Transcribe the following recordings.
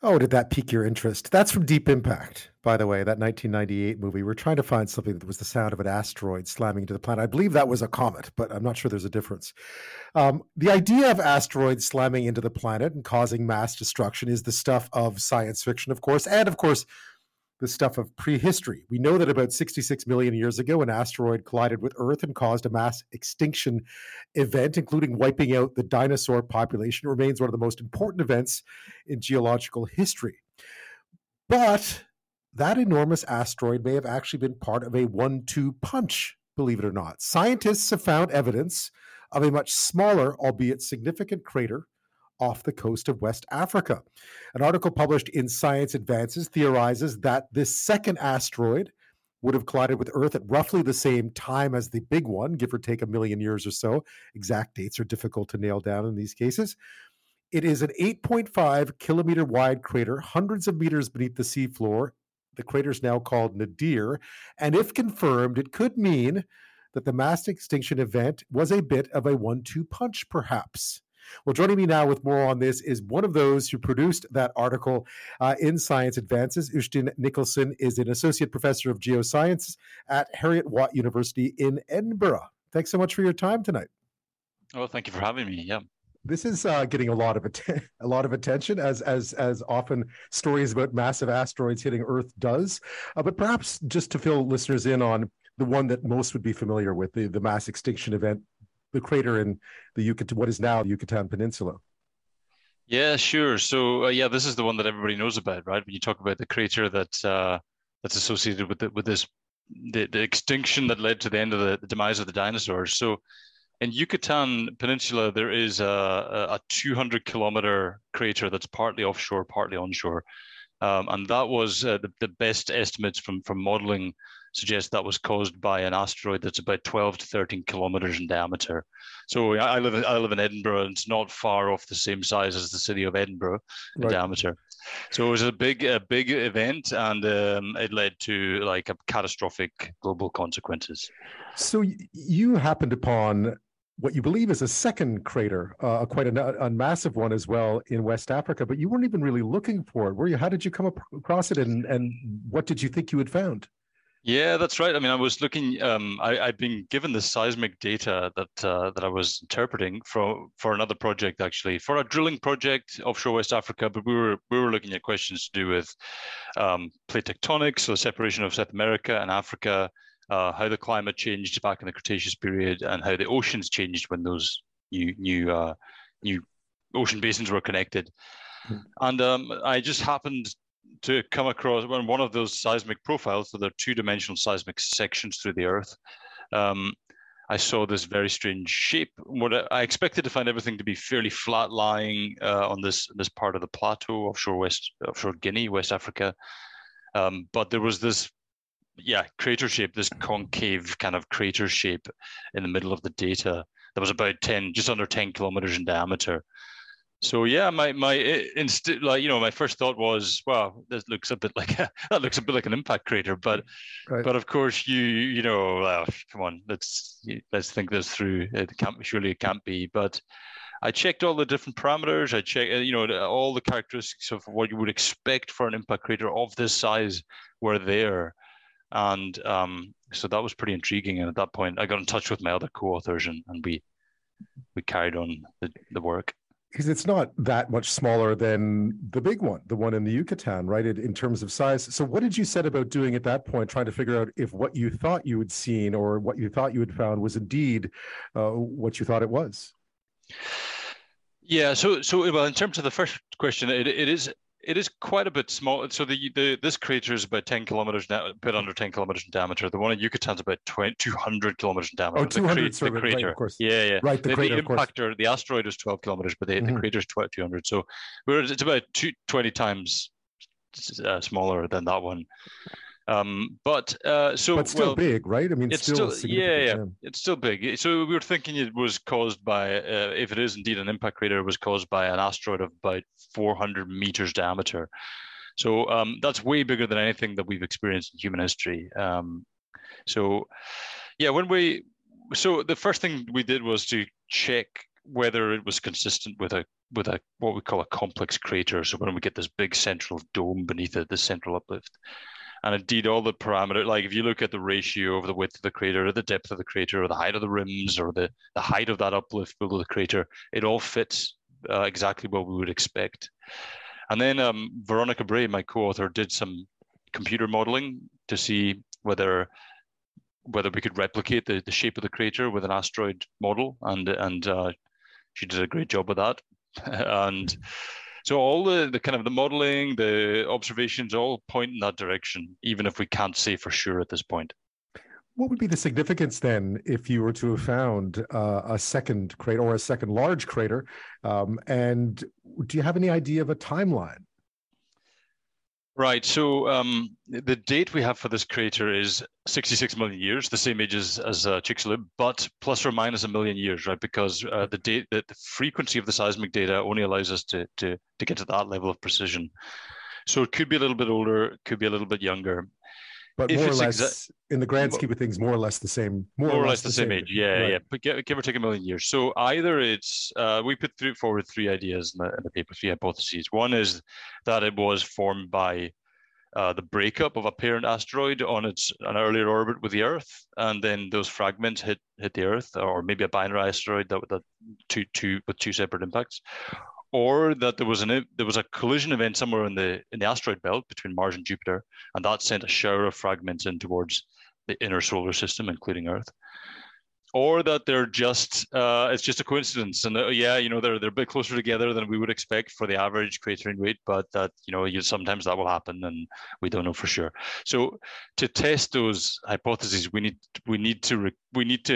Oh, did that pique your interest? That's from Deep Impact, by the way, that 1998 movie. We're trying to find something that was the sound of an asteroid slamming into the planet. I believe that was a comet, but I'm not sure there's a difference. The idea of asteroids slamming into the planet and causing mass destruction is the stuff of science fiction, of course, and, of course, the stuff of prehistory. We know that about 66 million years ago, an asteroid collided with Earth and caused a mass extinction event, including wiping out the dinosaur population. It remains one of the most important events in geological history. But that enormous asteroid may have actually been part of a 1-2 punch, believe it or not. Scientists have found evidence of a much smaller, albeit significant, crater off the coast of West Africa. An article published in Science Advances theorizes that this second asteroid would have collided with Earth at roughly the same time as the big one, give or take a million years or so. Exact dates are difficult to nail down in these cases. It is an 8.5 kilometer wide crater, hundreds of meters beneath the seafloor. The crater is now called Nadir, and if confirmed, it could mean that the mass extinction event was a bit of a 1-2 punch, perhaps. Well, joining me now with more on this is one of those who produced that article in Science Advances. Uisdean Nicholson is an associate professor of geoscience at Heriot-Watt University in Edinburgh. Thanks so much for your time tonight. Oh, thank you for having me. Yeah. This is getting a lot of attention, as often stories about massive asteroids hitting Earth does. But perhaps just to fill listeners in on the one that most would be familiar with, the mass extinction event, the crater in the what is now the Yucatan Peninsula. Yeah, sure. So, this is the one that everybody knows about, right? When you talk about the crater that's associated with the extinction that led to the end of the demise of the dinosaurs. So, in Yucatan Peninsula, there is a 200-kilometer crater that's partly offshore, partly onshore, and that was the best estimates from modeling suggest that was caused by an asteroid that's about 12 to 13 kilometers in diameter. So I live in Edinburgh, and it's not far off the same size as the city of Edinburgh in diameter. So it was a big event, and it led to like a catastrophic global consequences. So you happened upon what you believe is a second crater, quite a massive one as well in West Africa, but you weren't even really looking for it, were you? How did you come across it, and what did you think you had found? Yeah, that's right. I mean, I was looking. I'd been given the seismic data that I was interpreting for another project, actually, for a drilling project offshore West Africa. But we were looking at questions to do with plate tectonics, so the separation of South America and Africa, how the climate changed back in the Cretaceous period, and how the oceans changed when those new ocean basins were connected. And I just happened to come across one of those seismic profiles, so there are two-dimensional seismic sections through the Earth. I saw this very strange shape. What I expected to find everything to be fairly flat, lying on this part of the plateau offshore Guinea, West Africa. But there was this, crater shape, this concave kind of crater shape in the middle of the data that was about just under 10 kilometers in diameter. So my first thought was, wow, this looks a bit like an impact crater, but of course come on, let's think this through. It can't be. But I checked all the different parameters. I checked all the characteristics of what you would expect for an impact crater of this size were there, and so that was pretty intriguing. And at that point, I got in touch with my other co-authors, and we carried on the work. Because it's not that much smaller than the big one, the one in the Yucatan, right, in terms of size. So what did you set about doing at that point, trying to figure out if what you thought you had seen or what you thought you had found was indeed what you thought it was? Yeah, so in terms of the first question, it is quite a bit small. So this crater is about 10 kilometers, a bit under 10 kilometers in diameter. The one in Yucatan is about 200 kilometers in diameter. Oh, 200, the crater. Right, of course. Yeah. Right, the crater, the impactor, the asteroid was 12 kilometers, but the crater is 200. So it's about 20 times smaller than that one. But still big, right? I mean, it's still it's still big. So we were thinking it was caused by, if it is indeed an impact crater, it was caused by an asteroid of about 400 meters diameter. So that's way bigger than anything that we've experienced in human history. So the first thing we did was to check whether it was consistent with a with a what we call a complex crater. So when we get this big central dome beneath it, the central uplift. And indeed, all the parameters, like if you look at the ratio of the width of the crater, or the depth of the crater, or the height of the rims, or the height of that uplift below the crater, it all fits exactly what we would expect. And then Veronica Bray, my co-author, did some computer modeling to see whether we could replicate the shape of the crater with an asteroid model, and she did a great job with that. And so all the kind of the modeling, the observations all point in that direction, even if we can't say for sure at this point. What would be the significance then if you were to have found a second crater or a second large crater? And do you have any idea of a timeline? Right. So the date we have for this crater is 66 million years, the same age as Chicxulub, but plus or minus a million years, right? Because the frequency of the seismic data only allows us to get to that level of precision. So it could be a little bit older, could be a little bit younger. But more or less, in the grand scheme of things, more or less the same. More or less the same age. Yeah, right. Yeah. But give or take a million years. So either it's we put forward three ideas in the paper, three hypotheses. One is that it was formed by the breakup of a parent asteroid on an earlier orbit with the Earth, and then those fragments hit the Earth, or maybe a binary asteroid with two separate impacts. Or that there was a collision event somewhere in the asteroid belt between Mars and Jupiter, and that sent a shower of fragments in towards the inner solar system, including Earth. Or that they're just it's just a coincidence, and they're a bit closer together than we would expect for the average cratering weight, but that sometimes that will happen, and we don't know for sure. So to test those hypotheses, we need to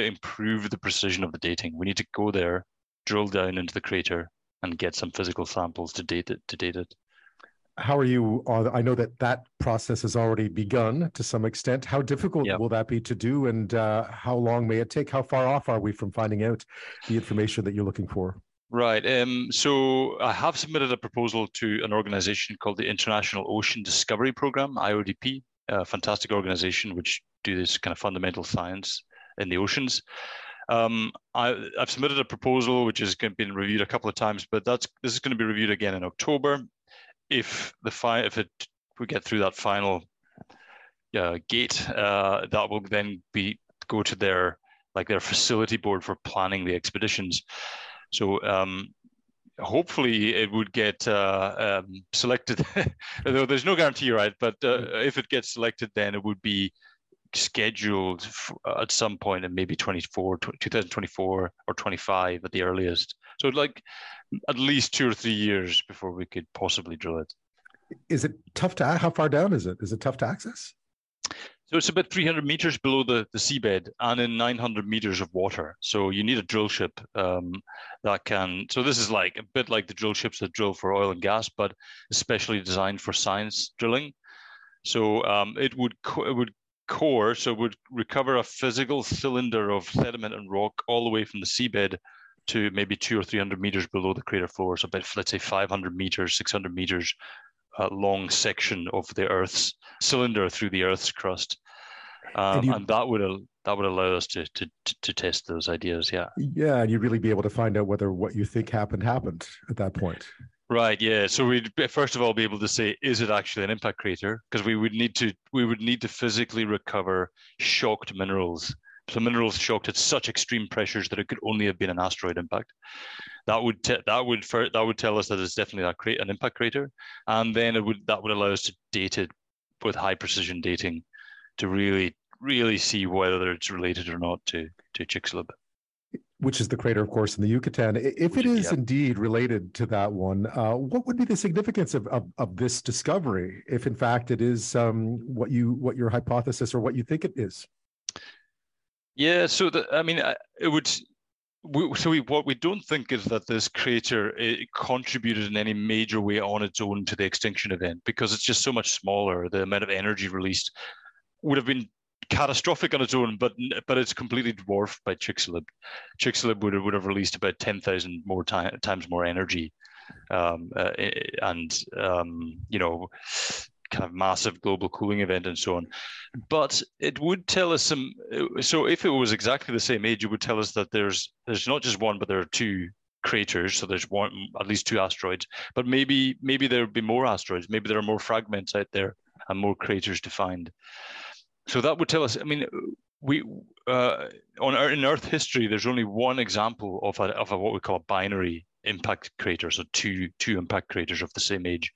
improve the precision of the dating. We need to go there, drill down into the crater, and get some physical samples to date it. How are you? I know that process has already begun to some extent. How difficult will that be to do, and how long may it take? How far off are we from finding out the information that you're looking for? Right. So I have submitted a proposal to an organization called the International Ocean Discovery Program, IODP, a fantastic organization which do this kind of fundamental science in the oceans. I've submitted a proposal which has been reviewed a couple of times, but this is going to be reviewed again in October. If we get through that final gate, that will then go to their facility board for planning the expeditions. So hopefully it would get selected. Though there's no guarantee, right? But if it gets selected, then it would be scheduled at some point in maybe 2024 or 25 at the earliest. So like at least 2 or 3 years before we could possibly drill it. Is it tough to, how far down is it? Is it tough to access? So it's about 300 meters below the seabed and in 900 meters of water. So you need a drill ship so this is like a bit like the drill ships that drill for oil and gas, but especially designed for science drilling. So it would recover a physical cylinder of sediment and rock all the way from the seabed to maybe 200 or 300 meters below the crater floor. So about, let's say, 500 meters, 600 meters long section of the Earth's cylinder through the Earth's crust. And that would allow us to test those ideas, yeah. Yeah, and you'd really be able to find out whether what you think happened at that point. Right, yeah. So we'd first of all be able to say, is it actually an impact crater? Because we would need to physically recover shocked minerals. So minerals shocked at such extreme pressures that it could only have been an asteroid impact. That would tell us that it's definitely an impact crater, and then that would allow us to date it with high precision dating to really see whether it's related or not to Chicxulub. Which is the crater, of course, in the Yucatan. If it is indeed related to that one, what would be the significance of this discovery, if in fact it is what your hypothesis or what you think it is? Yeah, so what we don't think is that this crater contributed in any major way on its own to the extinction event, because it's just so much smaller. The amount of energy released would have been catastrophic on its own, but it's completely dwarfed by Chicxulub. Chicxulub would have released about 10,000 more times more energy, kind of massive global cooling event and so on. But it would tell us some. So if it was exactly the same age, it would tell us that there's not just one, but there are two craters. So there's one, at least two asteroids, but maybe there would be more asteroids. Maybe there are more fragments out there and more craters to find. So that would tell us, I mean, we in Earth history, there's only one example of a what we call a binary impact crater, so two impact craters of the same age.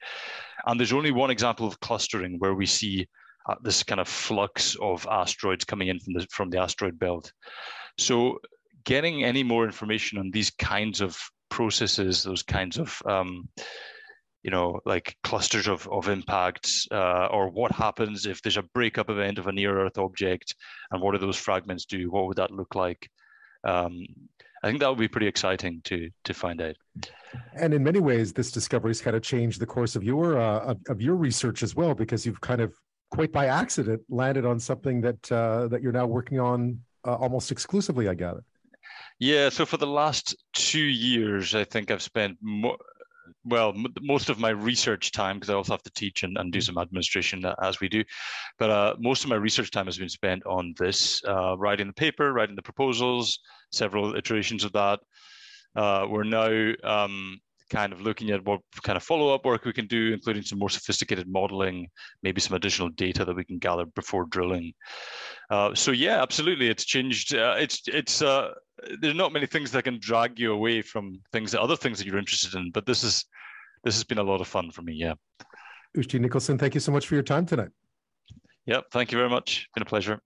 And there's only one example of clustering where we see this kind of flux of asteroids coming in from the asteroid belt. So getting any more information on these kinds of processes, those kinds of you know, like clusters of impacts, or what happens if there's a breakup event of a near-Earth object, and what do those fragments do? What would that look like? I think that would be pretty exciting to find out. And in many ways, this discovery's kind of changed the course of your research as well, because you've kind of quite by accident landed on something that that you're now working on almost exclusively, I gather. Yeah. So for the last 2 years, I think I've spent most of my research time, because I also have to teach and do some administration as we do, but most of my research time has been spent on this, writing the paper, writing the proposals, several iterations of that. We're now kind of looking at what kind of follow-up work we can do, including some more sophisticated modeling, maybe some additional data that we can gather before drilling. So yeah, absolutely, it's changed. There's not many things that can drag you away from other things that you're interested in, but this has been a lot of fun for me. Yeah. Uisdean Nicholson, thank you so much for your time tonight. Yep, thank you very much. It's been a pleasure.